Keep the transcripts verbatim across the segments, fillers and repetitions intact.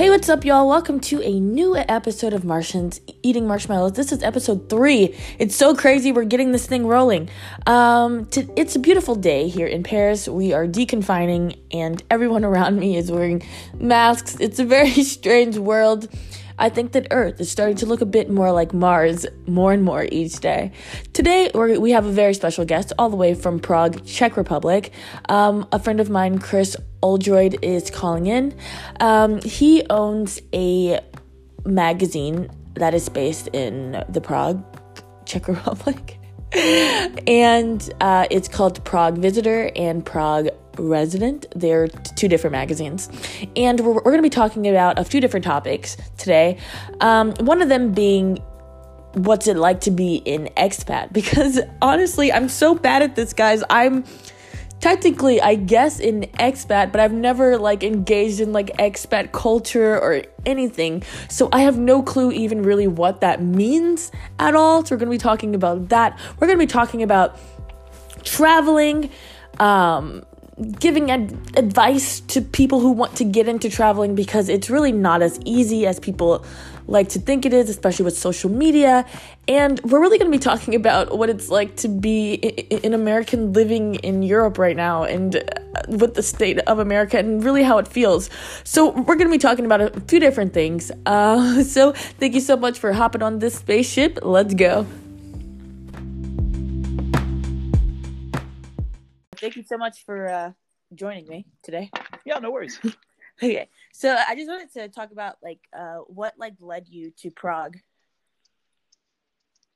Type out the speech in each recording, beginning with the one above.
Hey, what's up, y'all? Welcome to a new episode of Martians Eating Marshmallows. This is episode three. It's so crazy. We're getting this thing rolling. Um, t- it's a beautiful day here in Paris. We are deconfining, and everyone around me is wearing masks. It's a very strange world. I think that Earth is starting to look a bit more like Mars more and more each day. Today, we're, we have a very special guest all the way from Prague, Czech Republic. Um, a friend of mine, Chris Oldroyd, is calling in. Um, he owns a magazine that is based in the Prague, Czech Republic, and uh, it's called The Prague Visitor and Prague Resident. They're two different magazines, and we're, we're going to be talking about a few different topics today. Um, one of them being what's it like to be an expat, because honestly, I'm so bad at this, guys. I'm technically, I guess, an expat, but I've never like engaged in like expat culture or anything. So I have no clue even really what that means at all. So we're going to be talking about that. We're going to be talking about traveling, um, giving ad- advice to people who want to get into traveling, because it's really not as easy as people like to think it is, especially with social media. And we're really going to be talking about what it's like to be an American living in Europe right now, and with the state of America, and really how it feels. So we're going to be talking about a few different things. Uh, so thank you so much for hopping on this spaceship. Let's go. Thank you so much for uh, joining me today. Yeah, no worries. Okay. So I just wanted to talk about like uh, what like led you to Prague.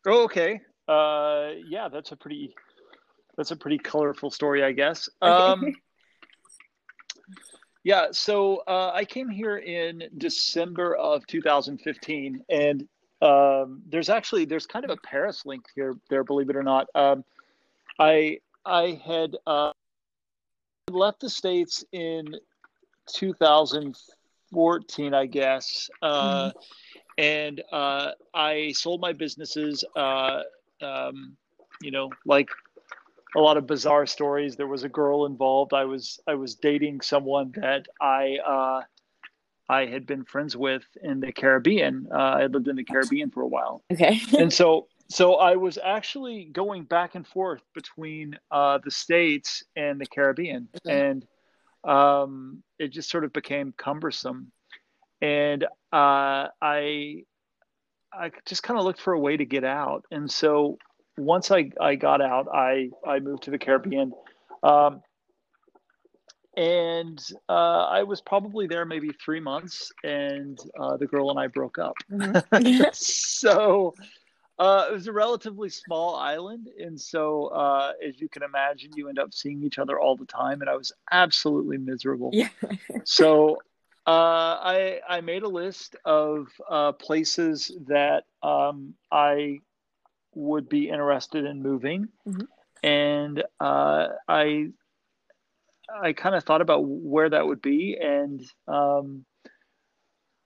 Oh, okay. Uh, yeah, that's a pretty, that's a pretty colorful story, I guess. Um, yeah, so uh, I came here in December of two thousand fifteen, and um, there's actually, there's kind of a Paris link here, there, believe it or not. Um, I I had uh, left the States in two thousand fourteen, I guess. Uh, mm-hmm. And uh, I sold my businesses, uh, um, you know, like a lot of bizarre stories. There was a girl involved. I was I was dating someone that I uh, I had been friends with in the Caribbean. Uh, I lived in the Caribbean for a while. Okay. And so so I was actually going back and forth between uh, the States and the Caribbean, mm-hmm. and um, it just sort of became cumbersome. And uh, I, I just kind of looked for a way to get out. And so once I, I got out, I, I moved to the Caribbean. Um, and uh, I was probably there maybe three months, and uh, the girl and I broke up. Mm-hmm. So uh, it was a relatively small island. And so uh, as you can imagine, you end up seeing each other all the time. And I was absolutely miserable. Yeah. So Uh, I, I made a list of uh, places that um, I would be interested in moving. Mm-hmm. And uh, I I kind of thought about where that would be. And um,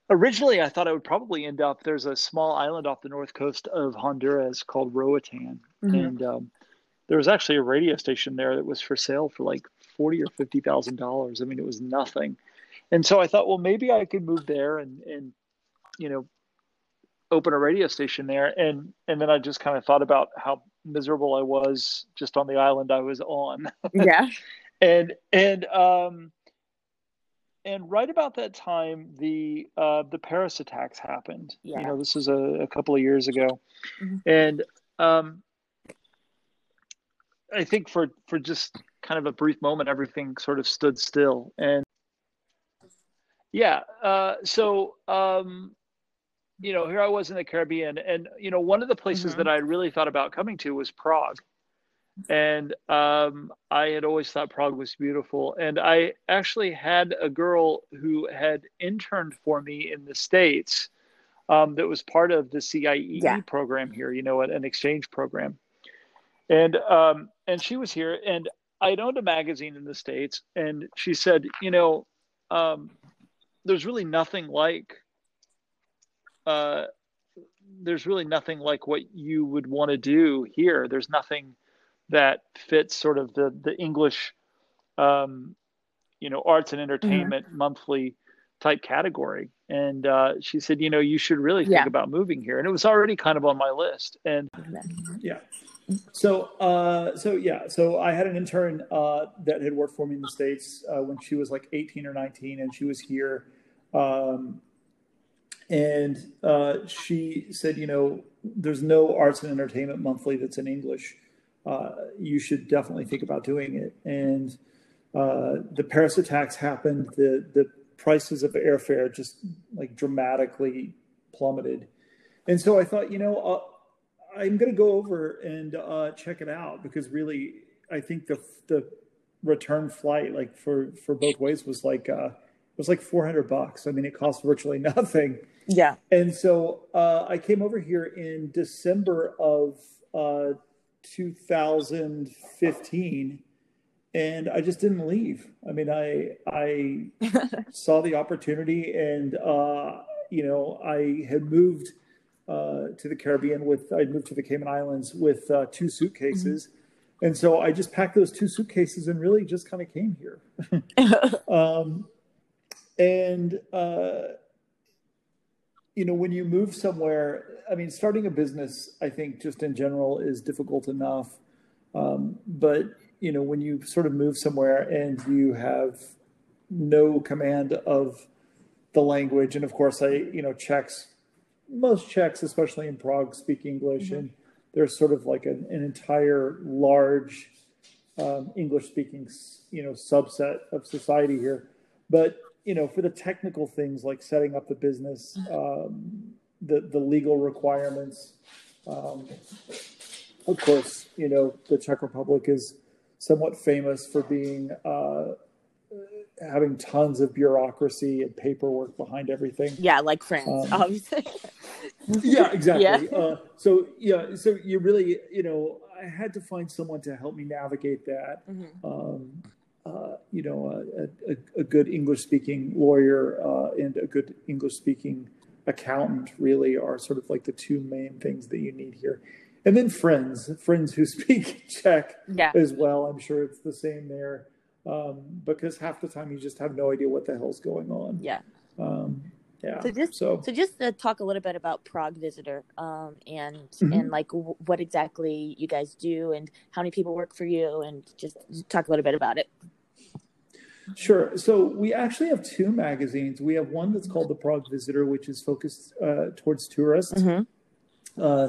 originally I thought I would probably end up, there's a small island off the north coast of Honduras called Roatan. Mm-hmm. And um, there was actually a radio station there that was for sale for like forty or fifty thousand dollars. I mean, it was nothing. And so I thought, well, maybe I could move there and, and you know, open a radio station there. And and then I just kind of thought about how miserable I was just on the island I was on. Yeah. and and um and right about that time, the uh, the Paris attacks happened. Yeah. You know, this is a, a couple of years ago, mm-hmm. and um, I think for for just kind of a brief moment, everything sort of stood still. And Yeah. Uh, so, um, you know, here I was in the Caribbean, and, you know, one of the places mm-hmm. that I really thought about coming to was Prague. And um, I had always thought Prague was beautiful. And I actually had a girl who had interned for me in the States um, that was part of the C I E E yeah. program here, you know, an exchange program. And, um, and she was here, and I owned a magazine in the States, and she said, you know, um, there's really nothing like, uh, there's really nothing like what you would want to do here. There's nothing that fits sort of the, the English, um, you know, arts and entertainment mm-hmm. monthly type category. And uh, she said, you know, you should really think yeah. about moving here. And it was already kind of on my list. And yeah. So, uh, so yeah, so I had an intern uh, that had worked for me in the States uh, when she was like eighteen or nineteen, and she was here. Um, and uh, she said, you know, there's no arts and entertainment monthly that's in English. Uh, you should definitely think about doing it. And uh, the Paris attacks happened. The, the prices of airfare just like dramatically plummeted. And so I thought, you know, uh, I'm going to go over and uh, check it out, because really, I think the the return flight, like for, for both ways, was like uh, it was like four hundred bucks. I mean, it cost virtually nothing. Yeah. And so uh, I came over here in December of uh, two thousand fifteen. And I just didn't leave. I mean, I I saw the opportunity, and uh, you know, I had moved uh, to the Caribbean with I moved to the Cayman Islands with uh, two suitcases, mm-hmm. and so I just packed those two suitcases and really just kind of came here. um, and uh, you know, when you move somewhere, I mean, starting a business, I think just in general is difficult enough, um, but. You know, when you sort of move somewhere and you have no command of the language, and of course, I, you know, Czechs, most Czechs, especially in Prague, speak English, mm-hmm. and there's sort of like an, an entire large um, English-speaking, you know, subset of society here. But, you know, for the technical things like setting up the business, um, the, the legal requirements, um, of course, you know, the Czech Republic is somewhat famous for being uh, having tons of bureaucracy and paperwork behind everything. Yeah, like France, um, obviously. Yeah, exactly. Yeah. Uh, so yeah, so you really, you know, I had to find someone to help me navigate that. Mm-hmm. Um, uh, you know, a, a, a good English-speaking lawyer uh, and a good English-speaking accountant really are sort of like the two main things that you need here. And then friends, friends who speak Czech yeah. as well. I'm sure it's the same there, um, because half the time you just have no idea what the hell's going on. Yeah. Um, yeah. So just so, so just to talk a little bit about Prague Visitor um, and mm-hmm. and like w- what exactly you guys do and how many people work for you, and just talk a little bit about it. Sure. So we actually have two magazines. We have one that's called The Prague Visitor, which is focused uh, towards tourists. Mm-hmm. Uh,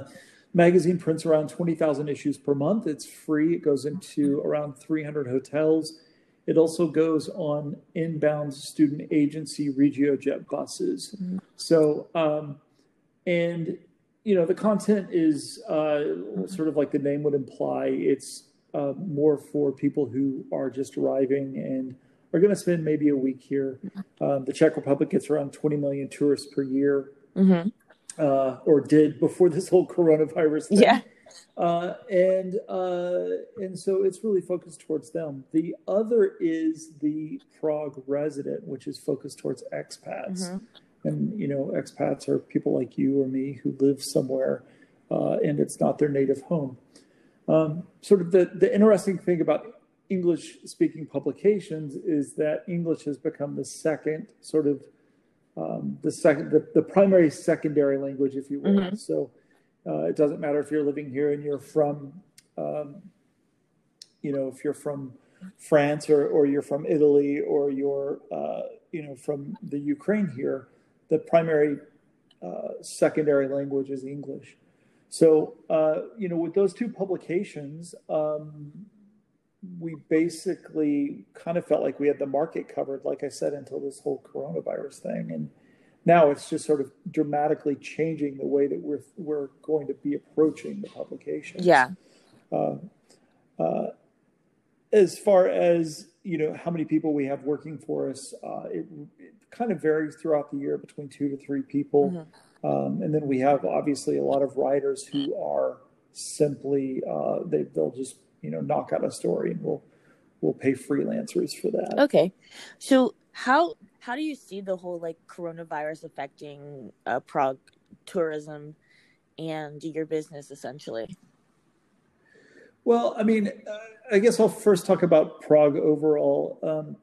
magazine prints around twenty thousand issues per month. It's free. It goes into around three hundred hotels. It also goes on inbound student agency RegioJet buses. Mm-hmm. So, um, and, you know, the content is uh, sort of like the name would imply. It's uh, more for people who are just arriving and are going to spend maybe a week here. Um, the Czech Republic gets around twenty million tourists per year. Mm-hmm. Uh, or did before this whole coronavirus thing. Yeah. Uh, and uh, and so it's really focused towards them. The other is the Prague Resident, which is focused towards expats. Mm-hmm. And, you know, expats are people like you or me who live somewhere uh, and it's not their native home. Um, sort of the, the interesting thing about English-speaking publications is that English has become the second sort of Um, the second, the, the primary secondary language, if you will. Mm-hmm. So uh, it doesn't matter if you're living here and you're from, um, you know, if you're from France or, or you're from Italy or you're, uh, you know, from the Ukraine here, the primary uh, secondary language is English. So, uh, you know, with those two publications, um, we basically kind of felt like we had the market covered, like I said, until this whole coronavirus thing. And now it's just sort of dramatically changing the way that we're we're going to be approaching the publication. Yeah. Uh, uh, as far as, you know, how many people we have working for us, uh, it, it kind of varies throughout the year between two to three people. Mm-hmm. Um, and then we have obviously a lot of writers who are simply, uh, they, they'll just, you know, knock out a story, and we'll we'll pay freelancers for that. Okay, so how how do you see the whole like coronavirus affecting uh, Prague tourism and your business essentially? Well, I mean, uh, I guess I'll first talk about Prague overall. Um,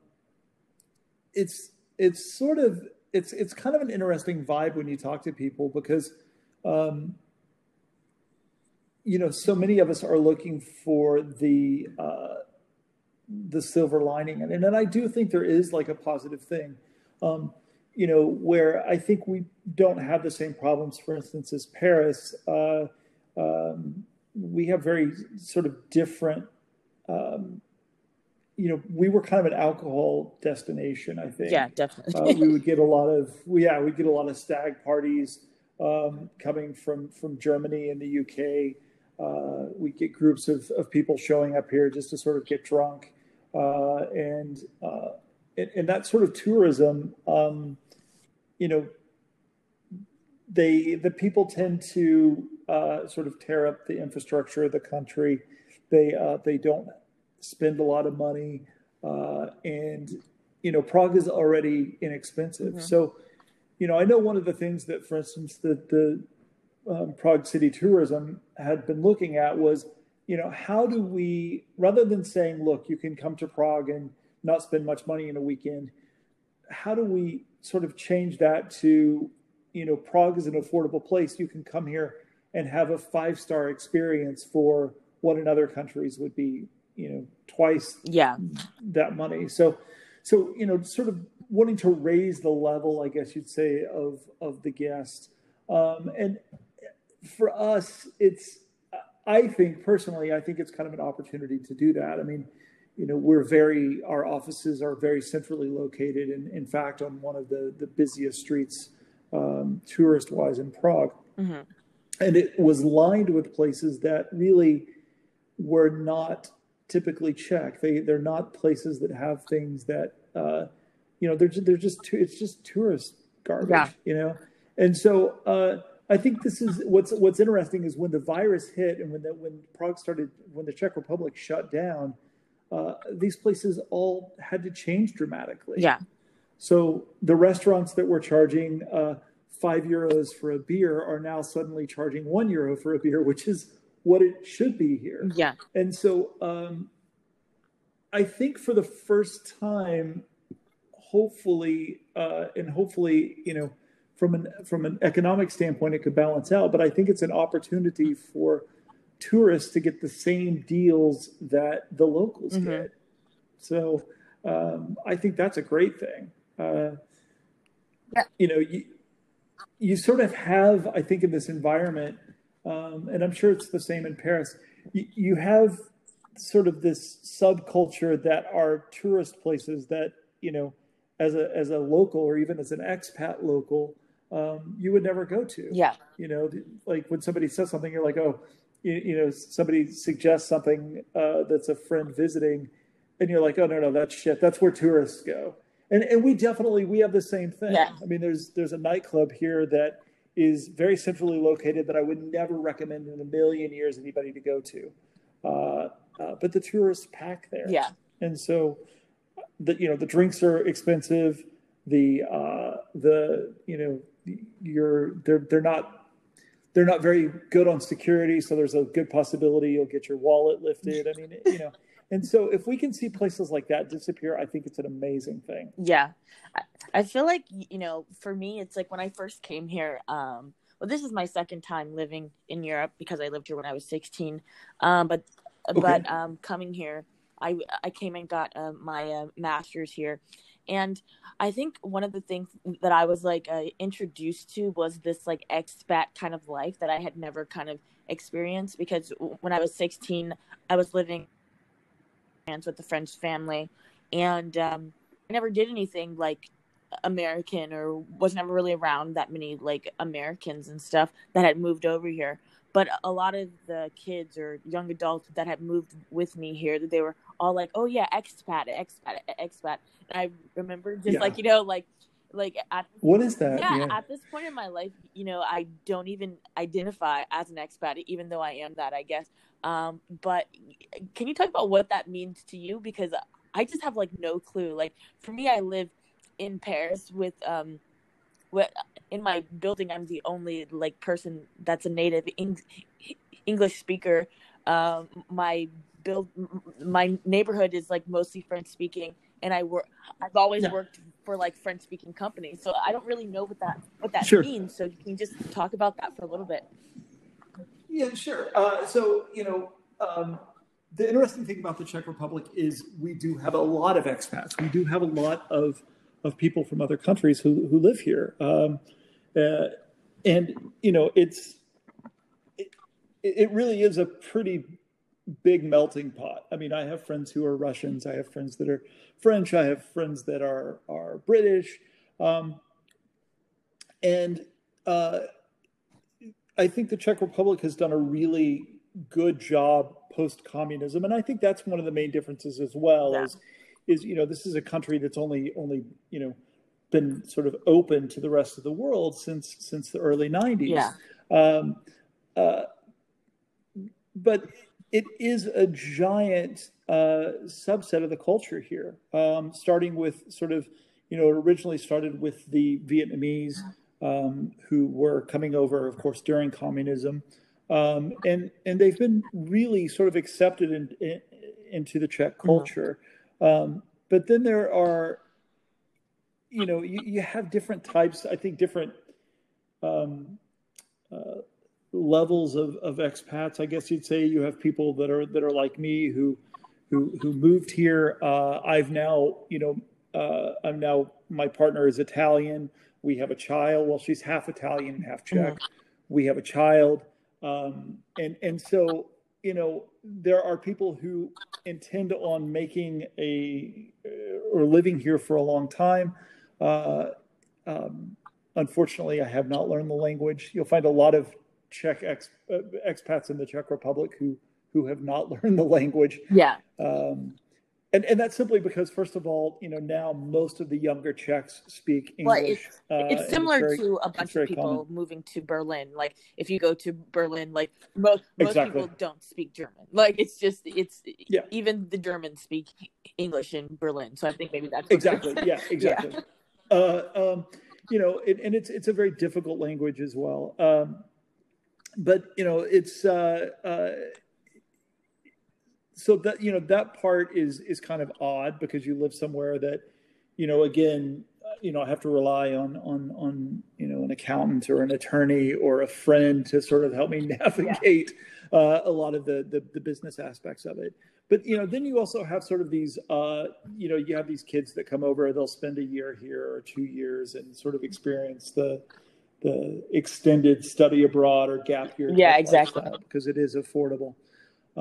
it's it's sort of it's it's kind of an interesting vibe when you talk to people, because um, you know, so many of us are looking for the uh, the silver lining, and and I do think there is like a positive thing, um, you know, where I think we don't have the same problems, for instance, as Paris. Uh, um, we have very sort of different. Um, you know, we were kind of an alcohol destination, I think. Yeah, definitely. uh, we would get a lot of, yeah, we'd get a lot of stag parties um, coming from, from Germany and the U K. Uh, we'd get groups of, of people showing up here just to sort of get drunk. Uh, and, uh, and, and that sort of tourism, um, you know, they, the people tend to uh, sort of tear up the infrastructure of the country. They, uh, they don't spend a lot of money, uh, and, you know, Prague is already inexpensive. Mm-hmm. So, you know, I know one of the things that, for instance, the, the um, Prague City Tourism had been looking at was, you know, how do we, rather than saying, look, you can come to Prague and not spend much money in a weekend, how do we sort of change that to, you know, Prague is an affordable place. You can come here and have a five-star experience for what in other countries would be, you know, twice yeah. that money. So, so, you know, sort of wanting to raise the level, I guess you'd say, of, of the guest. Um, and for us, it's, I think personally, I think it's kind of an opportunity to do that. I mean, you know, we're very, our offices are very centrally located, and in fact, on one of the, the busiest streets, um, tourist wise in Prague. Mm-hmm. And it was lined with places that really were not typically Czech. They they're not places that have things that uh, you know they're they're just too, it's just tourist garbage, yeah. you know. And so uh, I think this is what's what's interesting is when the virus hit and when the, when Prague started when the Czech Republic shut down, uh, these places all had to change dramatically. Yeah. So the restaurants that were charging uh, five euros for a beer are now suddenly charging one euro for a beer, which is what it should be here. Yeah. And so um, I think for the first time, hopefully, uh, and hopefully, you know, from an from an economic standpoint, it could balance out. But I think it's an opportunity for tourists to get the same deals that the locals mm-hmm. get. So um, I think that's a great thing. Uh, yeah. You know, you, you sort of have, I think, in this environment, Um, and I'm sure it's the same in Paris. You, you have sort of this subculture that are tourist places that, you know, as a as a local or even as an expat local, um, you would never go to. Yeah. You know, like when somebody says something, you're like, oh, you, you know, somebody suggests something uh, that's a friend visiting, and you're like, oh, no, no, that's shit. That's where tourists go. And and we definitely, we have the same thing. Yeah. I mean, there's there's a nightclub here that is very centrally located that I would never recommend in a million years anybody to go to. Uh, uh, but the tourists pack there. Yeah. And so, the, you know, the drinks are expensive. The, uh, the you know, you're, they're, they're, not, they're not very good on security, so there's a good possibility you'll get your wallet lifted. I mean, you know. And so if we can see places like that disappear, I think it's an amazing thing. Yeah. I, I feel like, you know, for me, it's like when I first came here, um, well, this is my second time living in Europe because I lived here when I was sixteen. Um, but okay. but um, coming here, I, I came and got uh, my uh, master's here. And I think one of the things that I was like uh, introduced to was this like expat kind of life that I had never kind of experienced, because when I was sixteen, I was living with the French family, and um, I never did anything like American, or was never really around that many like Americans and stuff that had moved over here. But a lot of the kids or young adults that had moved with me here, that they were all like, "Oh yeah, expat, expat, expat." And I remember just yeah. like you know, like like at what is that? Yeah, yeah, at this point in my life, you know, I don't even identify as an expat, even though I am that, I guess. Um, but can you talk about what that means to you? Because I just have like no clue. Like for me, I live in Paris with, um, with, in my building, I'm the only like person that's a native Eng- English speaker. Um, my build my neighborhood is like mostly French speaking, and I work. I've always yeah. worked for like French speaking companies, so I don't really know what that what that sure. means. So can you just talk about that for a little bit? Yeah, sure. Uh, so you know. Um, The interesting thing about the Czech Republic is we do have a lot of expats. We do have a lot of, of people from other countries who, who live here. Um, uh, and, you know, it's it, it really is a pretty big melting pot. I mean, I have friends who are Russians. I have friends that are French. I have friends that are, are British. Um, and uh, I think the Czech Republic has done a really good job post-communism, and I think that's one of the main differences as well. Yeah. Is, is you know, this is a country that's only only you know been sort of open to the rest of the world since since the early nineties. Yeah. Um, uh, but it is a giant uh, subset of the culture here, um, starting with sort of you know it originally started with the Vietnamese um, who were coming over, of course, during communism. Um, and and they've been really sort of accepted in, in, into the Czech culture. Um, but then there are, you know, you, you have different types, I think different um, uh, levels of, of expats. I guess you'd say you have people that are that are like me who who, who moved here. Uh, I've now, you know, uh, I'm now, my partner is Italian. We have a child. Well, she's half Italian, half Czech. We have a child. Um, and, and so, you know, there are people who intend on making a, or living here for a long time. Uh, um, unfortunately, I have not learned the language. You'll find a lot of Czech ex, uh, expats in the Czech Republic who, who have not learned the language. Yeah. Um, and, and that's simply because, first of all, you know, now most of the younger Czechs speak English. Well, it's, it's uh, similar it's very, to a bunch of people common. Moving to Berlin. Like, if you go to Berlin, like, most, most exactly. people don't speak German. Like, it's just, it's, yeah. even the Germans speak English in Berlin. So I think maybe that's... Exactly, yeah, exactly. yeah. Uh, um, you know, it, and it's it's a very difficult language as well. Um, but, you know, it's... Uh, uh, So that, you know, that part is, is kind of odd because you live somewhere that, you know, again, you know, I have to rely on, on, on, you know, an accountant or an attorney or a friend to sort of help me navigate yeah. uh, a lot of the, the, the business aspects of it. But, you know, then you also have sort of these, uh, you know, you have these kids that come over, they'll spend a year here or two years and sort of experience the, the extended study abroad or gap year. Yeah, exactly. Because it is affordable.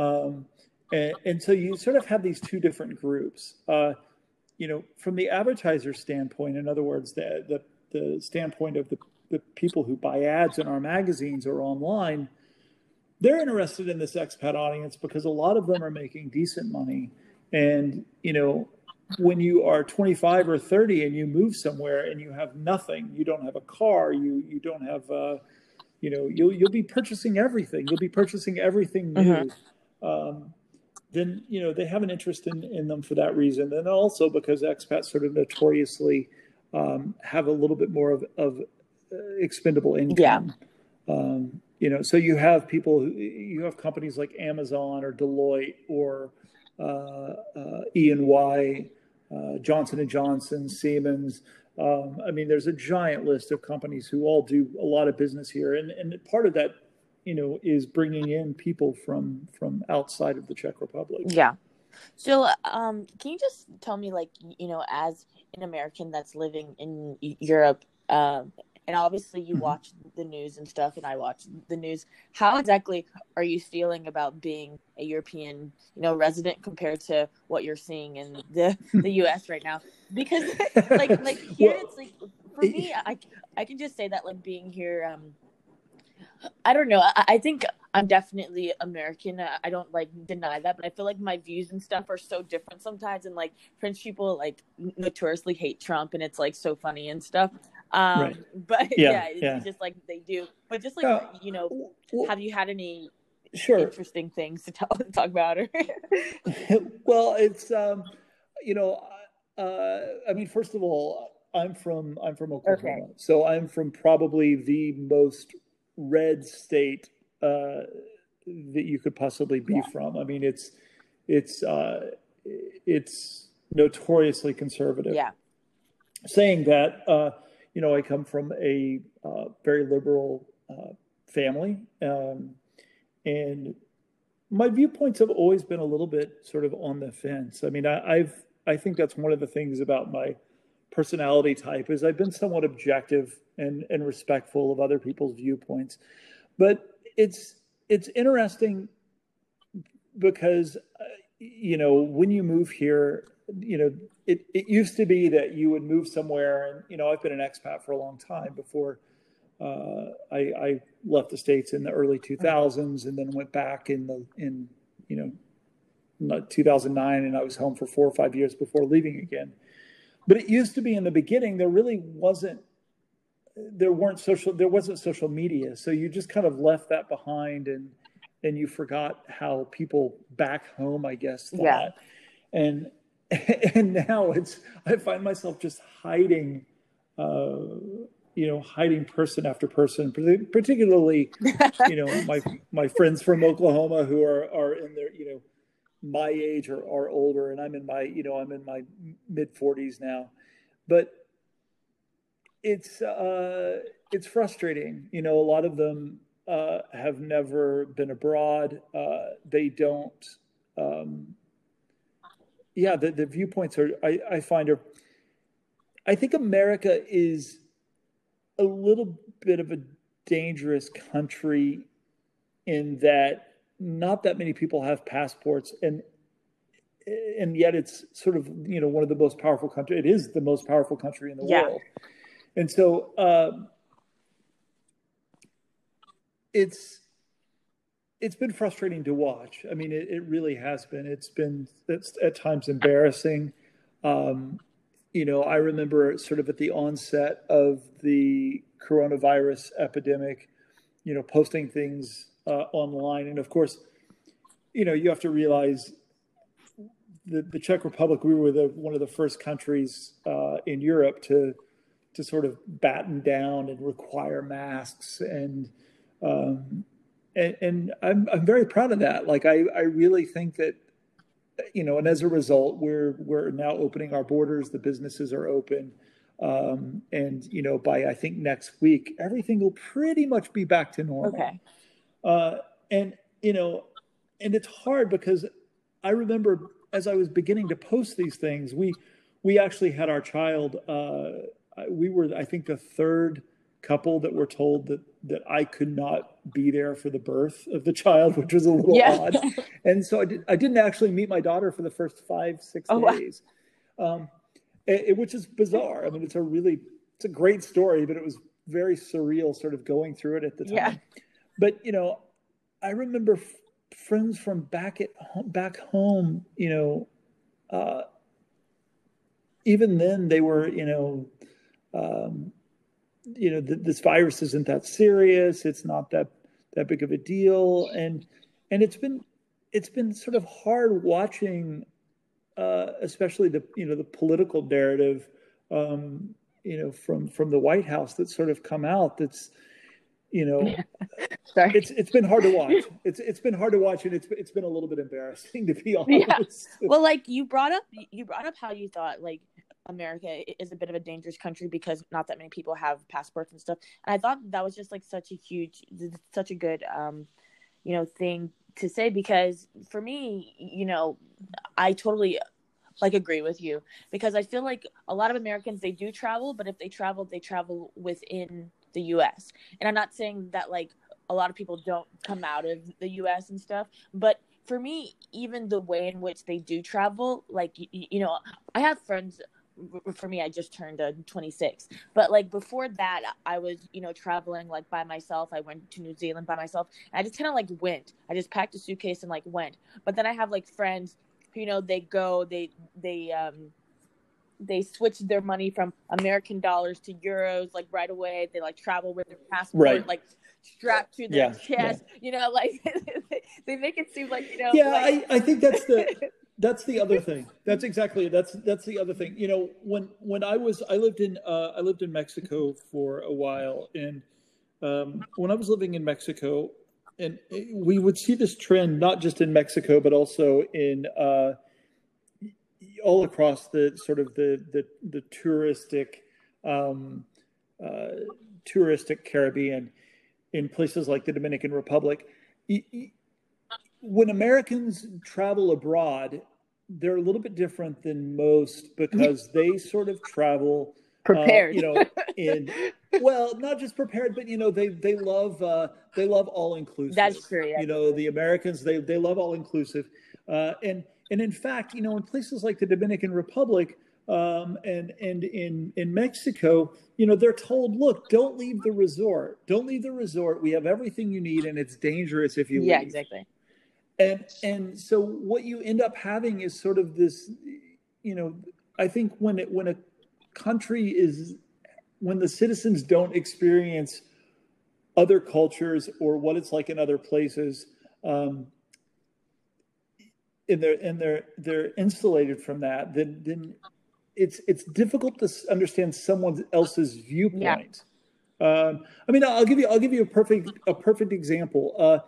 Um, And, and so you sort of have these two different groups, uh, you know, from the advertiser standpoint. In other words, the the, the standpoint of the, the people who buy ads in our magazines or online, they're interested in this expat audience because a lot of them are making decent money. And, you know, when you are twenty-five or thirty and you move somewhere and you have nothing, you don't have a car, you, you don't have, uh, you know, you'll, you'll be purchasing everything. You'll be purchasing everything new. Mm-hmm. Um then, you know, they have an interest in, in them for that reason. And also because expats sort of notoriously um, have a little bit more of, of expendable income. Yeah. Um, you know, so you have people, who, you have companies like Amazon or Deloitte or uh, uh, E and Y, uh, Johnson and Johnson, Siemens. Um, I mean, there's a giant list of companies who all do a lot of business here. And, and part of that, you know, is bringing in people from from outside of the Czech Republic. Yeah. So um, can you just tell me, like, you know, as an American that's living in Europe, um, and obviously you watch the news and stuff, and I watch the news, how exactly are you feeling about being a European, you know, resident compared to what you're seeing in the, the U S right now? Because, like, like here, well, it's like, for me, I, I can just say that, like, being here... Um, I don't know. I, I think I'm definitely American. I, I don't like deny that, but I feel like my views and stuff are so different sometimes. And like French people like notoriously hate Trump, and it's like so funny and stuff. Um, right. But yeah, yeah it's yeah. just like they do. But just like uh, you know, well, have you had any sure. interesting things to tell talk about? Or well, it's um, you know, uh, I mean, first of all, I'm from I'm from Oklahoma, okay. so I'm from probably the most red state uh, that you could possibly be yeah. from. I mean, it's it's uh, it's notoriously conservative. Yeah. Saying that, uh, you know, I come from a uh, very liberal uh, family, um, and my viewpoints have always been a little bit sort of on the fence. I mean, I, I've I think that's one of the things about my personality type is I've been somewhat objective and, and respectful of other people's viewpoints. But it's it's interesting because, uh, you know, when you move here, you know, it, it used to be that you would move somewhere. And, you know, I've been an expat for a long time before uh, I, I left the States in the early two thousands and then went back in the in, you know, two thousand nine, and I was home for four or five years before leaving again. But it used to be in the beginning, there really wasn't, there weren't social, there wasn't social media. So you just kind of left that behind, and and you forgot how people back home, I guess, thought. Yeah. And, and now it's, I find myself just hiding, uh, you know, hiding person after person, particularly, you know, my, my friends from Oklahoma who are, are in their, you know, my age or are older, and I'm in my, you know, I'm in my mid forties now, but it's, uh, it's frustrating. You know, a lot of them, uh, have never been abroad. Uh, they don't, um, yeah, the, the viewpoints are, I, I find are, I think America is a little bit of a dangerous country in that not that many people have passports, and and yet it's sort of, you know, one of the most powerful country. It is the most powerful country in the yeah. world. And so um, it's it's been frustrating to watch. I mean, it, it really has been. It's been it's at times embarrassing. Um, you know, I remember sort of at the onset of the coronavirus epidemic, you know, posting things Uh, online. And of course, you know, you have to realize the, the Czech Republic, we were the, one of the first countries uh, in Europe to to sort of batten down and require masks. And um, and, and I'm, I'm very proud of that. Like, I, I really think that, you know, and as a result, we're, we're now opening our borders, the businesses are open. Um, and, you know, by I think next week, everything will pretty much be back to normal. Okay. Uh, and, you know, and it's hard because I remember as I was beginning to post these things, we, we actually had our child, uh, we were, I think, the third couple that were told that, that I could not be there for the birth of the child, which was a little yeah. odd. And so I, did, I didn't actually meet my daughter for the first five, six oh, days, wow. um, it, it, which is bizarre. I mean, it's a really, it's a great story, but it was very surreal sort of going through it at the time. Yeah. But, you know, I remember f- friends from back at home, back home, you know, uh, even then they were, you know, um, you know, th- this virus isn't that serious. It's not that, that big of a deal. And, and it's been, it's been sort of hard watching, uh, especially the, you know, the political narrative, um, you know, from, from the White House that's sort of come out that's, you know, yeah. it's it's been hard to watch. It's it's been hard to watch, and it's it's been a little bit embarrassing to be honest. Yeah. Well, like you brought up, you brought up how you thought like America is a bit of a dangerous country because not that many people have passports and stuff. And I thought that was just like such a huge, such a good, um, you know, thing to say because for me, you know, I totally like agree with you because I feel like a lot of Americans they do travel, but if they travel, they travel within the U S And I'm not saying that like a lot of people don't come out of the U S and stuff, but for me, even the way in which they do travel, like, you, you know, I have friends. For me, I just turned uh, twenty-six, but like before that, I was, you know, traveling like by myself. I went to New Zealand by myself. And I just kind of like went, I just packed a suitcase and like went, but then I have like friends who, you know, they go, they, they, um, they switched their money from American dollars to euros, like right away. They like travel with their passport, right. like strapped to their yeah, chest. Yeah. You know, like they make it seem like you know. Yeah, like... I, I think that's the that's the other thing. That's exactly that's that's the other thing. You know, when when I was I lived in uh, I lived in Mexico for a while, and um, when I was living in Mexico, And we would see this trend not just in Mexico, but also in uh, all across the sort of the the, the touristic um, uh, touristic Caribbean, in places like the Dominican Republic. When Americans travel abroad, they're a little bit different than most because they sort of travel prepared, uh, you know, in well, not just prepared, but you know, they they love uh, they love all inclusive. That's true. That's you know, true. The Americans they they love all inclusive, uh, and and in fact, you know, in places like the Dominican Republic um, and and in in Mexico, you know, they're told, look, don't leave the resort, don't leave the resort. We have everything you need, and it's dangerous if you yeah, leave. Yeah, exactly. And and so what you end up having is sort of this, you know, I think when it, when a country is, when the citizens don't experience other cultures or what it's like in other places, um, and they're and they're they're insulated from that, then then it's it's difficult to understand someone else's viewpoint. Yeah. Um, I mean, I'll give you I'll give you a perfect a perfect example. Uh,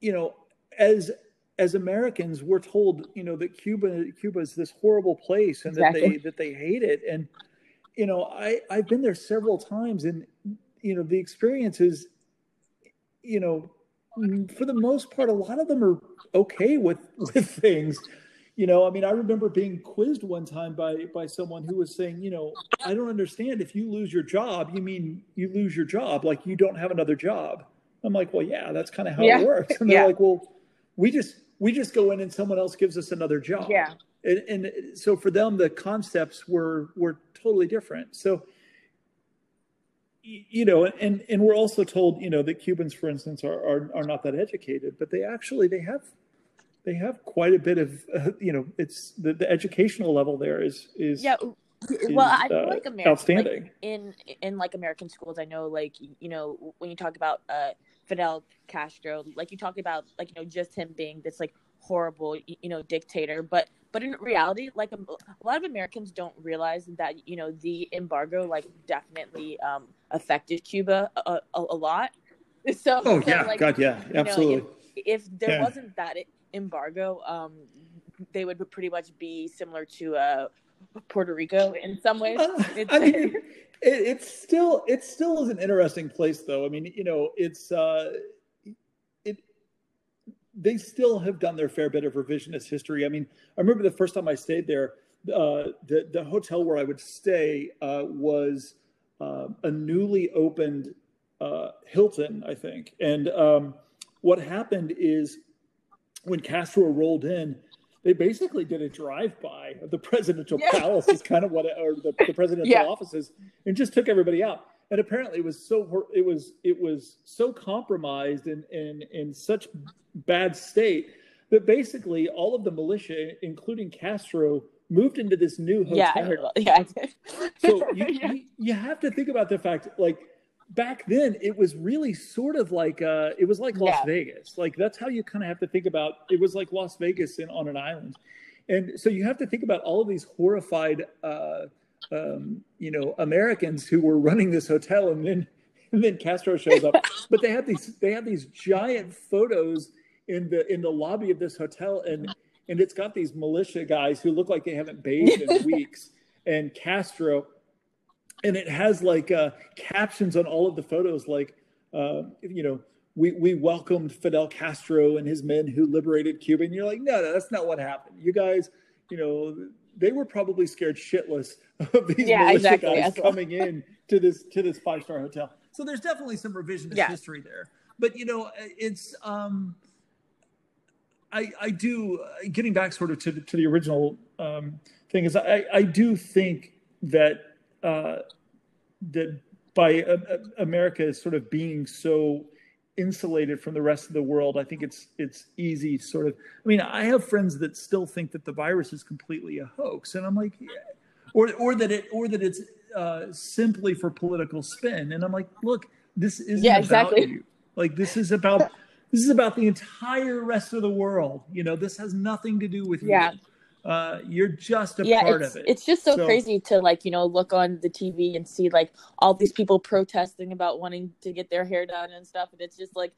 you know. As as Americans, we're told, you know, that Cuba Cuba is this horrible place and exactly. that they that they hate it. And you know, I I've been there several times, and you know, the experiences, you know, for the most part, a lot of them are okay with with things. You know, I mean, I remember being quizzed one time by by someone who was saying, you know, I don't understand. If you lose your job, you mean you lose your job, like you don't have another job. I'm like, well, yeah, that's kind of how yeah. it works. And they're yeah. like, well. We just we just go in and someone else gives us another job. Yeah. And, and so for them, the concepts were were totally different. So, you know, and and we're also told, you know, that Cubans, for instance, are are, are not that educated, but they actually they have they have quite a bit of, uh, you know, it's the, the educational level there is is. Yeah. Well, is, I feel uh, like American outstanding like in in like American schools. I know, like, you know, when you talk about uh. Fidel Castro, like you talk about, like, you know, just him being this like horrible, you know, dictator, but but in reality, like a, a lot of Americans don't realize that, you know, the embargo like definitely um, affected Cuba a, a, a lot. So oh yeah, so, like, God yeah, absolutely. You know, if, if there yeah. wasn't that embargo, um, they would pretty much be similar to uh, Puerto Rico in some ways. Uh, it's, I mean, It, it's still, it still is an interesting place though. I mean, you know, it's, uh, it, they still have done their fair bit of revisionist history. I mean, I remember the first time I stayed there, uh, the, the hotel where I would stay, uh, was, uh, a newly opened, uh, Hilton, I think. And, um, what happened is when Castro rolled in, they basically did a drive-by of the presidential yeah. palace, is kind of what, it, or the, the presidential yeah. offices, and just took everybody out. And apparently, it was so it was it was so compromised and in, in, in such bad state that basically all of the militia, including Castro, moved into this new hotel. Yeah, I heard about it. Yeah, so you, yeah. you you have to think about the fact, like, back then it was really sort of like uh it was like Las yeah. Vegas. Like, that's how you kind of have to think about it. Was like Las Vegas in, on an island. And so you have to think about all of these horrified uh um you know Americans who were running this hotel, and then and then Castro shows up. But they had these they had these giant photos in the in the lobby of this hotel, and and it's got these militia guys who look like they haven't bathed in weeks, and Castro. And it has like uh, captions on all of the photos, like, uh, you know, we, we welcomed Fidel Castro and his men who liberated Cuba. And you're like, no, no, that's not what happened. You guys, you know, they were probably scared shitless of these yeah, militia exactly. guys coming in to this to this five star hotel. So there's definitely some revisionist yeah. history there. But, you know, it's um, I I do getting back sort of to to the original um, thing is I I do think that. Uh, that by uh, America is sort of being so insulated from the rest of the world, I think it's it's easy sort of. I mean, I have friends that still think that the virus is completely a hoax, and I'm like, yeah. or or that it or that it's uh, simply for political spin, and I'm like, look, this isn't yeah, exactly. about you. Like, this is about this is about the entire rest of the world. You know, this has nothing to do with yeah. you. Uh, you're just a yeah, part of it. It's just so, so crazy to, like, you know, look on the T V and see, like, all these people protesting about wanting to get their hair done and stuff. And it's just like,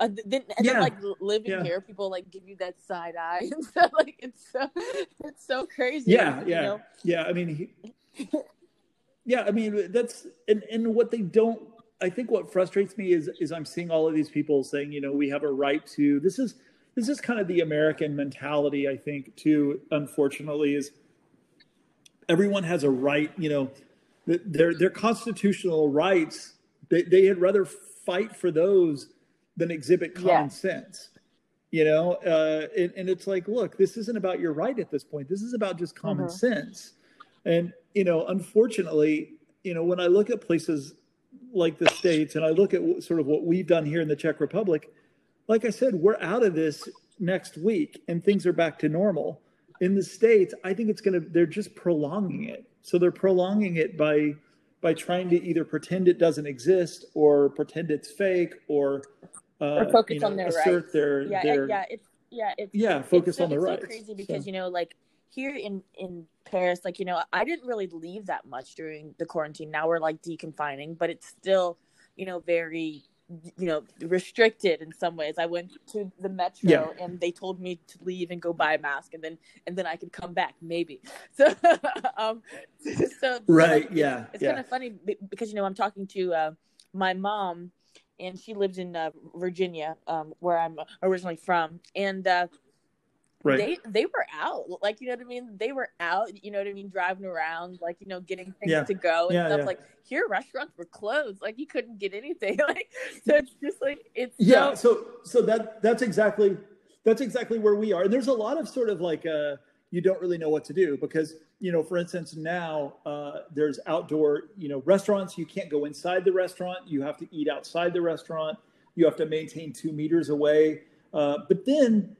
Uh, then, and yeah. then, like, living yeah. here, people, like, give you that side eye. And so, like, it's so, it's so crazy. Yeah, yeah, you know? yeah. I mean, he, yeah, I mean, that's, and, and what they don't, I think what frustrates me is, is I'm seeing all of these people saying, you know, we have a right to, this is, this is kind of the American mentality, I think, too, unfortunately, is everyone has a right, you know, their, their constitutional rights, they, they had rather fight for those than exhibit common yeah. sense, you know? Uh, and, and it's like, look, this isn't about your right at this point. This is about just common mm-hmm. sense. And, you know, unfortunately, you know, when I look at places like the States and I look at w- sort of what we've done here in the Czech Republic, like I said, we're out of this next week and things are back to normal. In the States, I think it's going to, they're just prolonging it. So they're prolonging it by, by trying to either pretend it doesn't exist or pretend it's fake or, Uh, or focus you know, on their assert rights. Their, yeah, their, yeah, it's yeah, it's yeah. Focus it's so, on the it's rights. It's so crazy because so. you know, like here in in Paris, like you know, I didn't really leave that much during the quarantine. Now we're like deconfining, but it's still, you know, very, you know, restricted in some ways. I went to the metro yeah. and they told me to leave and go buy a mask, and then and then I could come back maybe. So, um, so right, like, yeah, it's yeah. kind of funny because you know I'm talking to uh, my mom. And she lived in uh, Virginia, um, where I'm originally from. And uh, right. they they were out, like, you know what I mean? They were out, you know what I mean, driving around, like, you know, getting things yeah. to go and yeah, stuff. Yeah. Like, here, restaurants were closed. Like, you couldn't get anything. Like, so it's just like, it's Yeah, so so, so that that's exactly that's exactly where we are. And there's a lot of sort of like, uh, you don't really know what to do because, you know, for instance, now uh, there's outdoor, you know, restaurants. You can't go inside the restaurant. You have to eat outside the restaurant. You have to maintain two meters away. Uh, but then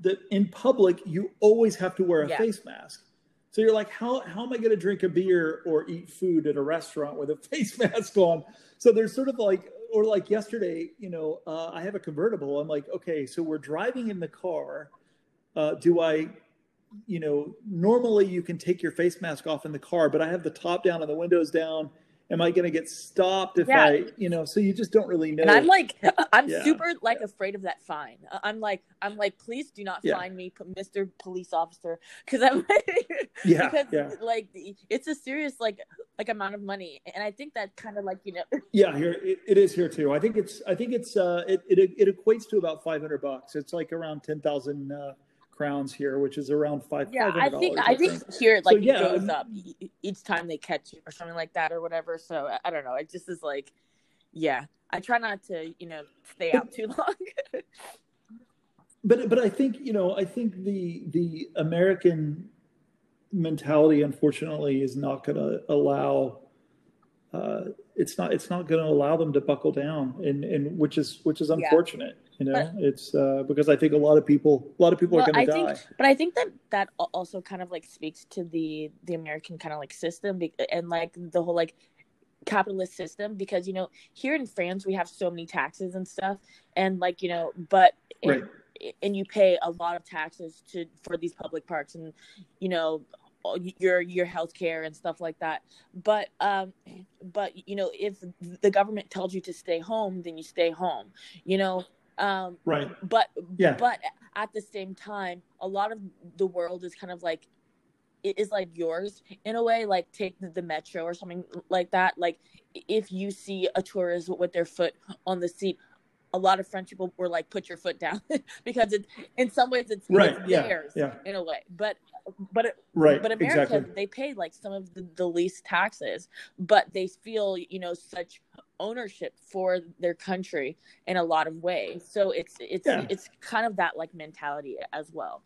the, in public, you always have to wear a yeah. face mask. So you're like, how how am I going to drink a beer or eat food at a restaurant with a face mask on? So there's sort of like, or like yesterday, you know, uh, I have a convertible. I'm like, okay, so we're driving in the car. Uh, do I... you know, normally you can take your face mask off in the car, but I have the top down and the windows down. Am I going to get stopped if yeah. I, you know, so you just don't really know. And I'm like, I'm yeah. super like yeah. afraid of that fine. I'm like, I'm like, please do not yeah. fine me, Mister Police Officer. Cause I'm like, yeah. because yeah. like, it's a serious, like, like amount of money. And I think that kind of like, you know. Yeah, here it, it is here too. I think it's, I think it's, uh, it, it, it equates to about five hundred bucks. It's like around ten thousand, uh, crowns here, which is around five. Yeah, I think I think here like so, yeah, it goes I mean, up each time they catch you or something like that or whatever. So I don't know. It just is like, yeah. I try not to, you know, stay but, out too long. but but I think you know I think the the American mentality unfortunately is not going to allow. Uh, it's not it's not going to allow them to buckle down, and and which is which is unfortunate. Yeah. You know, but, it's uh, because I think a lot of people, a lot of people well, are going to die. Think, but I think that that also kind of like speaks to the the American kind of like system and like the whole like capitalist system, because, you know, here in France, we have so many taxes and stuff. And like, you know, but right. and, and you pay a lot of taxes to for these public parks and, you know, your your healthcare and stuff like that. But um, but, you know, if the government tells you to stay home, then you stay home, you know. Um, right. But yeah. but at the same time, a lot of the world is kind of like, it is like yours in a way, like take the, the metro or something like that. Like if you see a tourist with their foot on the seat, a lot of French people were like, put your foot down because it, in some ways it's, right. it's yeah. theirs yeah. in a way. But but right. but America, exactly. they pay like some of the, the least taxes, but they feel, you know, such ownership for their country in a lot of ways. So it's it's yeah. it's kind of that like mentality as well.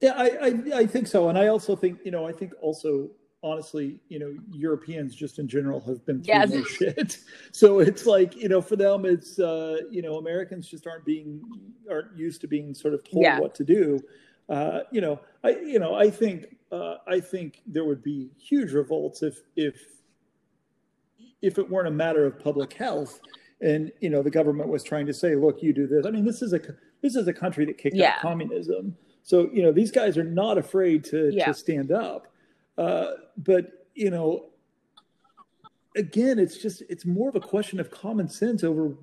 Yeah, I, I I think so. And I also think, you know, I think also honestly, you know, Europeans just in general have been through yeah. more shit. So it's like, you know, for them it's uh, you know, Americans just aren't being aren't used to being sort of told yeah. what to do. Uh, you know, I you know, I think uh, I think there would be huge revolts if if if it weren't a matter of public health and, you know, the government was trying to say, look, you do this. I mean, this is a, this is a country that kicked yeah. out communism. So, you know, these guys are not afraid to, yeah. to stand up. Uh, but, you know, again, it's just, it's more of a question of common sense over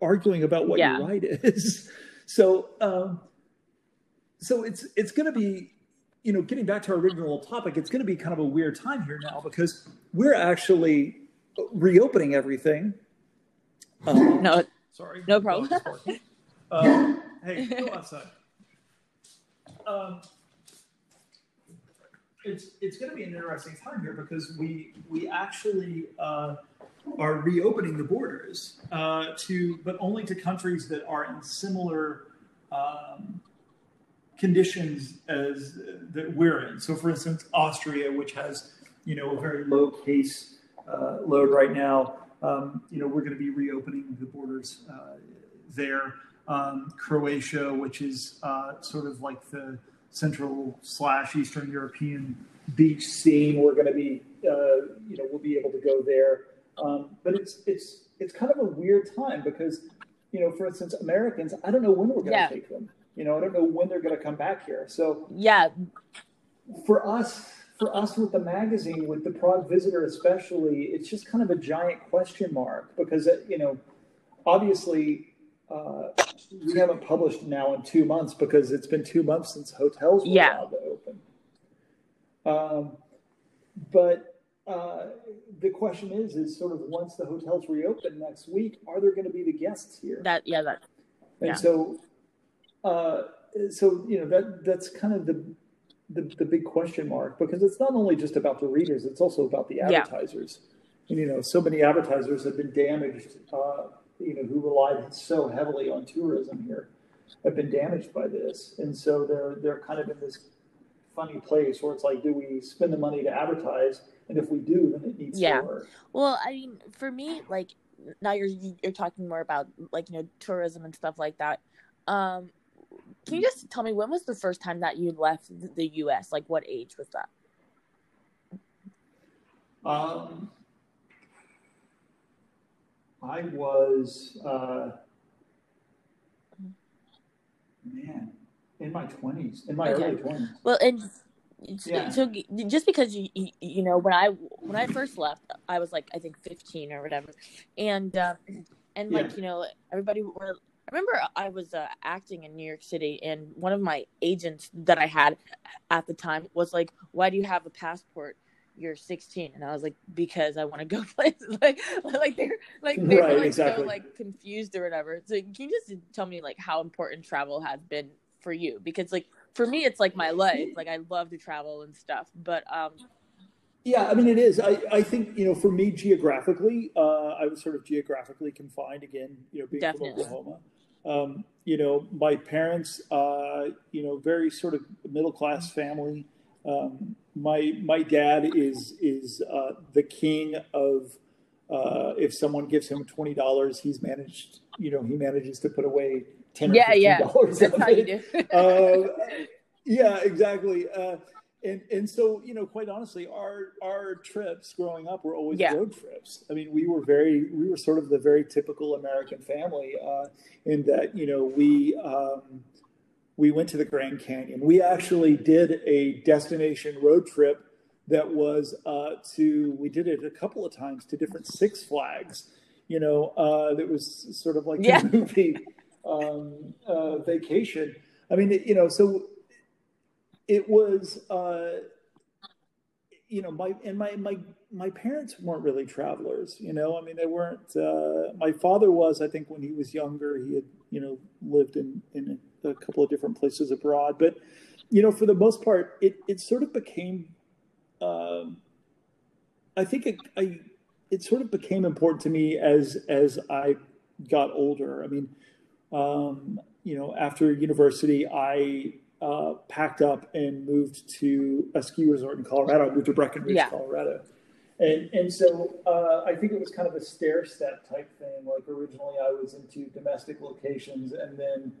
arguing about what yeah. your right is. So, um, so it's it's going to be, you know, getting back to our original topic, it's going to be kind of a weird time here now because we're actually reopening everything. Um, no, sorry, no problem. um, hey, go outside. Um, it's it's going to be an interesting time here because we we actually uh, are reopening the borders uh, to, but only to countries that are in similar um, conditions as uh, that we're in. So, for instance, Austria, which has you know a very low case uh, load right now, um, you know we're going to be reopening the borders uh, there. Um, Croatia, which is uh, sort of like the Central slash Eastern European beach scene, we're going to be, uh, you know, we'll be able to go there. Um, but it's it's it's kind of a weird time because, you know, for instance, Americans, I don't know when we're going to yeah. take them. You know, I don't know when they're going to come back here. So yeah, for us, for us with the magazine, with the Prague Visitor especially, it's just kind of a giant question mark because it, you know, obviously. Uh, we haven't published now in two months because it's been two months since hotels were yeah. allowed to open. Um, but uh, the question is, is sort of once the hotels reopen next week, are there going to be the guests here? That yeah, that. And yeah. so, uh, so you know that that's kind of the, the the big question mark because it's not only just about the readers; it's also about the advertisers. Yeah. And you know, so many advertisers have been damaged. Uh, you know, who relied so heavily on tourism here have been damaged by this. And so they're, they're kind of in this funny place where it's like, do we spend the money to advertise? And if we do, then it needs yeah. to work. Well, I mean, for me, like now you're, you're talking more about like, you know, tourism and stuff like that. Um, can you just tell me when was the first time that you left the U S? Like what age was that? Um, I was, uh, man, in my twenties, in my okay. early twenties. Well, and yeah. so just because you, you know, when I when I first left, I was like I think fifteen or whatever, and uh, and like yeah. you know everybody were. I remember I was uh, acting in New York City, and one of my agents that I had at the time was like, "Why do you have a passport? You're sixteen," and I was like, "Because I want to go places." Like, like they're like they're right, like exactly. so like confused or whatever. So, can you just tell me like how important travel has been for you? Because like for me, it's like my life. Like I love to travel and stuff, but um, yeah, I mean it is. I, I think you know for me geographically, uh, I was sort of geographically confined again. You know, being definitely. From Oklahoma. Um, you know, my parents, uh, you know, very sort of middle class family. Um, my my dad is is uh, the king of uh, if someone gives him twenty dollars, he's managed you know he manages to put away ten yeah, or fifteen dollars. Yeah, yeah, uh, yeah, exactly. Uh, and and so you know, quite honestly, our our trips growing up were always yeah. road trips. I mean, we were very we were sort of the very typical American family uh, in that you know we. Um, We went to the Grand Canyon. We actually did a destination road trip that was uh, to, we did it a couple of times to different Six Flags, you know, uh, that was sort of like yeah. a movie um, uh, vacation. I mean, it, you know, so it was, uh, you know, my, and my, my, my parents weren't really travelers, you know, I mean, they weren't, uh, my father was, I think when he was younger, he had, you know, lived in, in a couple of different places abroad, but, you know, for the most part, it, it sort of became, um, I think it, I, it sort of became important to me as, as I got older. I mean, um, you know, after university, I, uh, packed up and moved to a ski resort in Colorado, moved to Breckenridge, yeah. Colorado. And and so uh, I think it was kind of a stair step type thing. Like originally I was into domestic locations, and then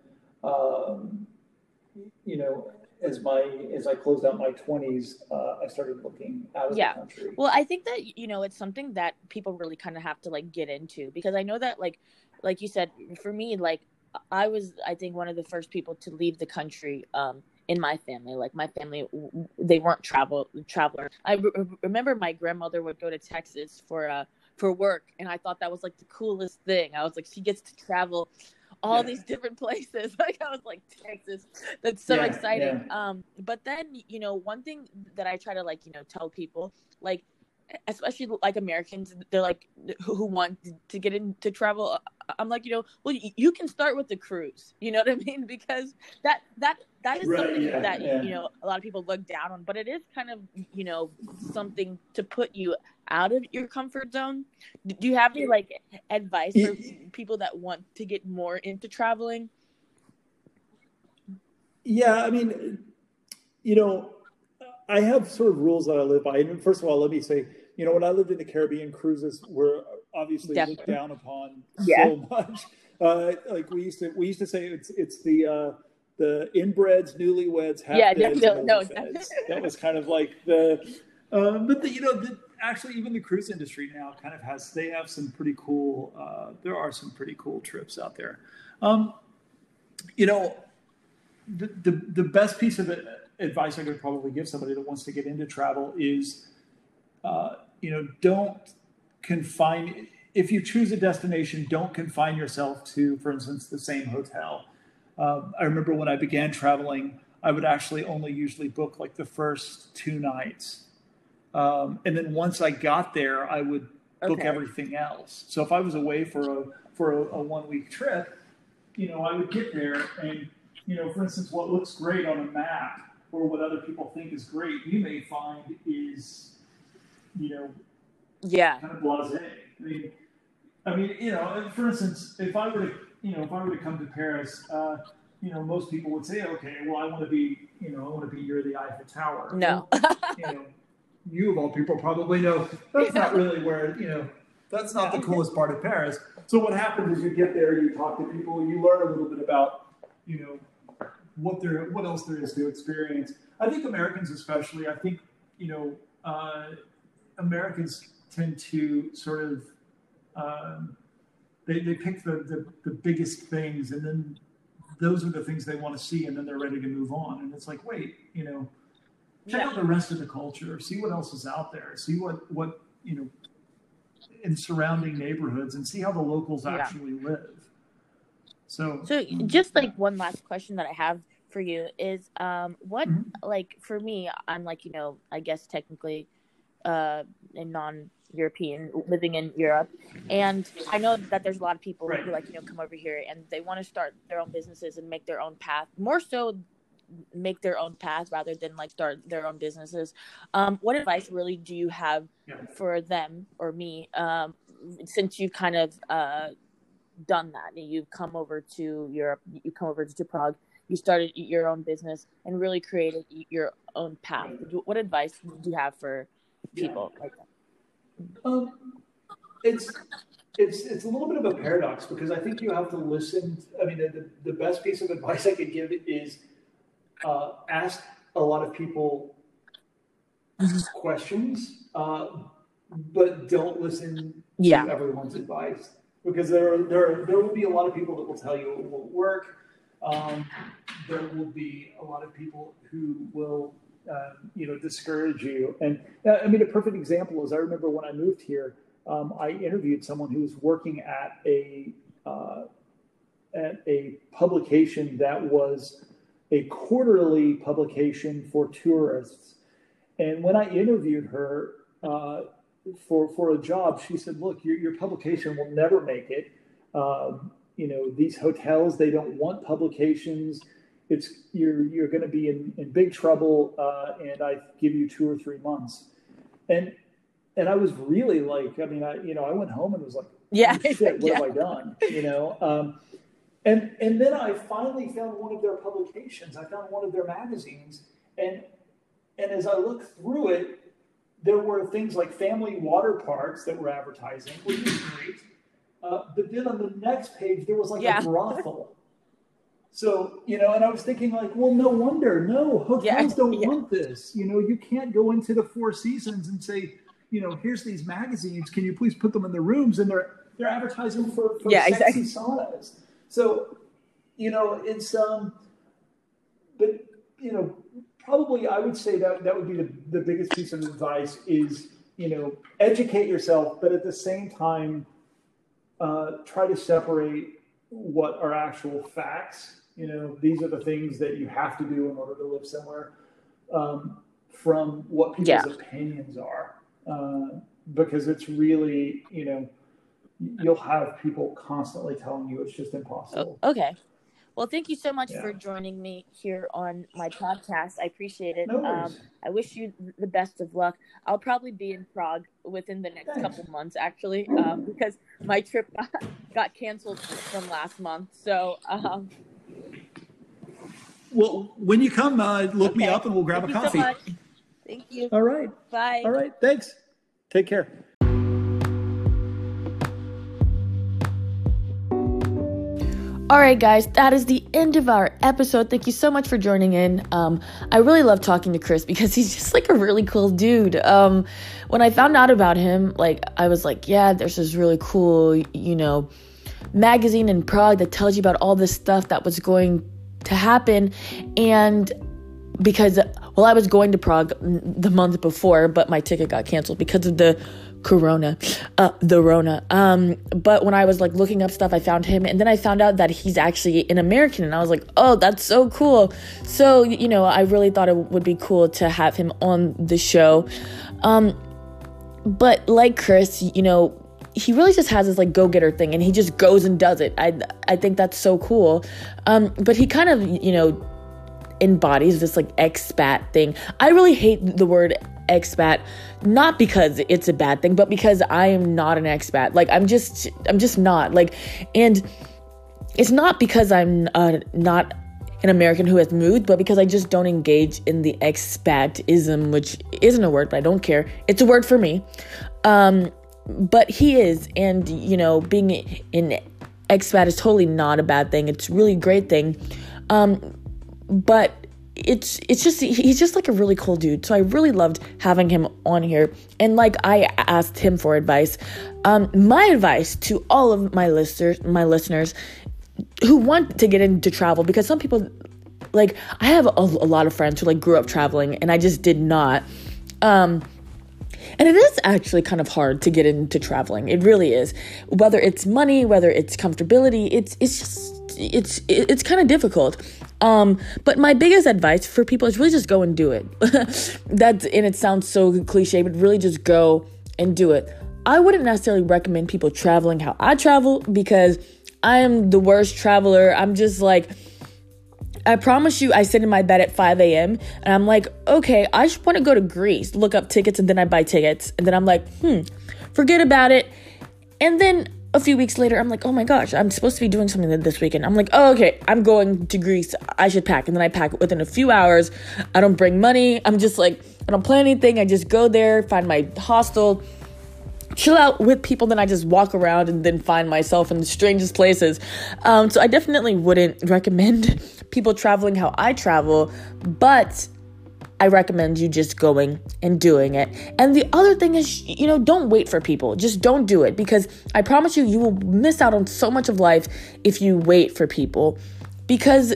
um, you know as my as I closed out my twenties, uh, I started looking out of yeah. the country. Well, I think that you know it's something that people really kind of have to like get into, because I know that like like you said, for me like I was I think one of the first people to leave the country. Um, In my family, like my family, they weren't travel travelers. I re- remember my grandmother would go to Texas for uh, for work. And I thought that was like the coolest thing. I was like, she gets to travel all yeah. these different places. Like I was like, Texas, that's so yeah, exciting. Yeah. Um, but then, you know, one thing that I try to like, you know, tell people, like, especially like Americans, they're like, who, who want to get into travel. I'm like, you know, well, you can start with the cruise, you know what I mean? Because that, that, that is right, something yeah, that, yeah. you know, a lot of people look down on, but it is kind of, you know, something to put you out of your comfort zone. Do you have any like advice for people that want to get more into traveling? Yeah. I mean, you know, I have sort of rules that I live by. And first of all, let me say, you know, when I lived in the Caribbean, cruises were obviously Definitely. looked down upon yeah. so much. Uh, like we used to, we used to say it's it's the uh, the inbreds, newlyweds, half yeah, no, no, no, feds. That was kind of like the, um, but the, you know, the, actually even the cruise industry now kind of has they have some pretty cool. Uh, there are some pretty cool trips out there. Um, you know, the, the the best piece of it. advice I could probably give somebody that wants to get into travel is, uh, you know, don't confine, if you choose a destination, don't confine yourself to, for instance, the same hotel. Um, I remember when I began traveling, I would actually only usually book like the first two nights. Um, and then once I got there, I would book okay. everything else. So if I was away for a, for a, a one week trip, you know, I would get there and, you know, for instance, what looks great on a map or what other people think is great, you may find is, you know, yeah, kind of blasé. I mean, I mean, you know, for instance, if I were to, you know, if I were to come to Paris, uh, you know, most people would say, okay, well, I want to be, you know, I want to be near the Eiffel Tower. No, you know, you of all people probably know that's yeah. not really where, you know, that's not yeah. the coolest part of Paris. So what happens is you get there, you talk to people, you learn a little bit about, you know, what there, what else there is to experience. I think Americans especially, I think, you know, uh, Americans tend to sort of, um, they, they pick the, the, the biggest things and then those are the things they want to see and then they're ready to move on. And it's like, wait, you know, check yeah. out the rest of the culture, see what else is out there, see what, what you know, in surrounding neighborhoods and see how the locals yeah. actually live. So, so just like one last question that I have for you is, um, what, mm-hmm. like, for me, I'm like, you know, I guess technically, uh, a non-European living in Europe. And I know that there's a lot of people right. who like, you know, come over here and they want to start their own businesses and make their own path, more so make their own path rather than like start their own businesses. Um, what advice really do you have yeah. for them or me? Um, since you kind of, uh, done that and you've come over to Europe, you come over to Prague, you started your own business and really created your own path. What advice do you have for people yeah. like that? Um, it's it's it's a little bit of a paradox because I think you have to listen. I mean, the, the best piece of advice I could give is uh, ask a lot of people questions, uh, but don't listen yeah. to everyone's advice. Because there, are, there, are, there will be a lot of people that will tell you it won't work. Um, there will be a lot of people who will, uh, you know, discourage you. And uh, I mean, a perfect example is I remember when I moved here, um, I interviewed someone who was working at a uh, at a publication that was a quarterly publication for tourists. And when I interviewed her. Uh, For for a job, she said, "Look, your your publication will never make it. Um, you know, these hotels, they don't want publications. It's you're you're going to be in, in big trouble. Uh, and I give you two or three months." And and I was really like, I mean, I you know, I went home and was like, "Yeah, oh, shit, what yeah. have I done?" You know. Um, and and then I finally found one of their publications. I found one of their magazines, and and as I looked through it. There were things like family water parks that were advertising, which is great. Uh, but then on the next page, there was like yeah. a brothel. So, you know, and I was thinking like, well, no wonder. No, hotels yeah. don't yeah. want this. You know, you can't go into the Four Seasons and say, you know, here's these magazines. Can you please put them in the rooms? And they're they're advertising for, for yeah, sexy exactly. saunas. So, you know, it's, um, but, you know, probably I would say that that would be the, the biggest piece of advice is you know, educate yourself, but at the same time, uh, try to separate what are actual facts. You know, these are the things that you have to do in order to live somewhere, um, from what people's yeah. opinions are, uh, because it's really, you know, you'll have people constantly telling you it's just impossible. Okay. Well, thank you so much yeah. for joining me here on my podcast. I appreciate it. No um, I wish you the best of luck. I'll probably be in Prague within the next Thanks. couple months, actually, um, because my trip got canceled from last month. So, um, well, when you come, uh, look okay. me up and we'll grab thank a coffee. You so much. Thank you. All right. Bye. All right. Thanks. Take care. All right, guys, that is the end of our episode. Thank you so much for joining in. Um, I really love talking to Chris because he's just like a really cool dude. Um, when I found out about him, like I was like, yeah, there's this really cool, you know, magazine in Prague that tells you about all this stuff that was going to happen. And because, well, I was going to Prague the month before, but my ticket got canceled because of the Corona, uh, the Rona. Um, but when I was like looking up stuff, I found him, and then I found out that he's actually an American, and I was like, oh, that's so cool. So, you know, I really thought it would be cool to have him on the show. Um, but like Chris, you know, he really just has this like go-getter thing, and he just goes and does it. I, I think that's so cool. Um, but he kind of, you know, embodies this like expat thing. I really hate the word expat, not because it's a bad thing, but because I am not an expat. Like I'm just, I'm just not like, and it's not because I'm uh, not an American who has moved, but because I just don't engage in the expatism, which isn't a word, but I don't care. It's a word for me. Um, but he is, and you know, being an expat is totally not a bad thing. It's really a great thing. Um, but it's it's just he's just like a really cool dude, so I really loved having him on here. And like I asked him for advice, um my advice to all of my listeners my listeners who want to get into travel, because some people, like I have a, a lot of friends who like grew up traveling, and I just did not. um And it is actually kind of hard to get into traveling. It really is. Whether it's money, whether it's comfortability, it's it's just it's it's kind of difficult. Um, but my biggest advice for people is really just go and do it. That's and it sounds so cliche, but really just go and do it. I wouldn't necessarily recommend people traveling how I travel, because I am the worst traveler. I'm just like, I promise you, I sit in my bed at five a.m. and I'm like, okay, I just want to go to Greece, look up tickets, and then I buy tickets. And then I'm like, hmm, forget about it. And then a few weeks later, I'm like, oh my gosh, I'm supposed to be doing something this weekend. I'm like, oh, okay, I'm going to Greece. I should pack. And then I pack within a few hours. I don't bring money. I'm just like, I don't plan anything. I just go there, find my hostel, chill out with people, then I just walk around and then find myself in the strangest places. Um, so I definitely wouldn't recommend people traveling how I travel, but I recommend you just going and doing it. And the other thing is, you know, don't wait for people. Just don't do it, because I promise you, you will miss out on so much of life if you wait for people, because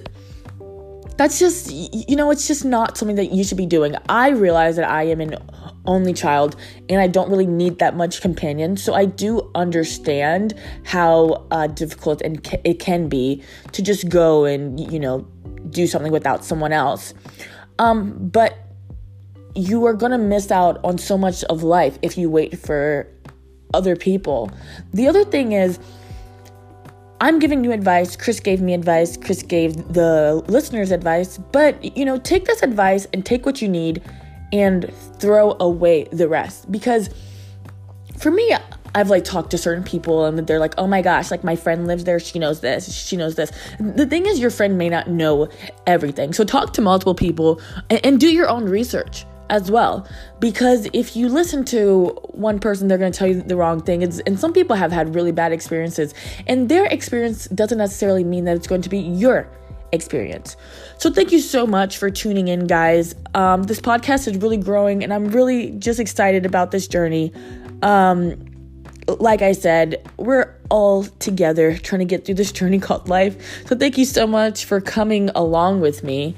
that's just, you know, it's just not something that you should be doing. I realize that I am an only child, and I don't really need that much companion. So I do understand how uh, difficult and ca- it can be to just go and, you know, do something without someone else. Um, but you are going to miss out on so much of life if you wait for other people. The other thing is, I'm giving you advice, Chris gave me advice, Chris gave the listeners advice, but, you know, take this advice and take what you need and throw away the rest. Because for me, I've like talked to certain people and they're like, oh my gosh, like my friend lives there, she knows this, she knows this. The thing is, your friend may not know everything. So talk to multiple people and, and do your own research as well, because if you listen to one person, they're going to tell you the wrong thing. It's, and some people have had really bad experiences, and their experience doesn't necessarily mean that it's going to be your experience. So thank you so much for tuning in, guys. Um, this podcast is really growing, and I'm really just excited about this journey. Um, like I said, we're all together trying to get through this journey called life. So thank you so much for coming along with me.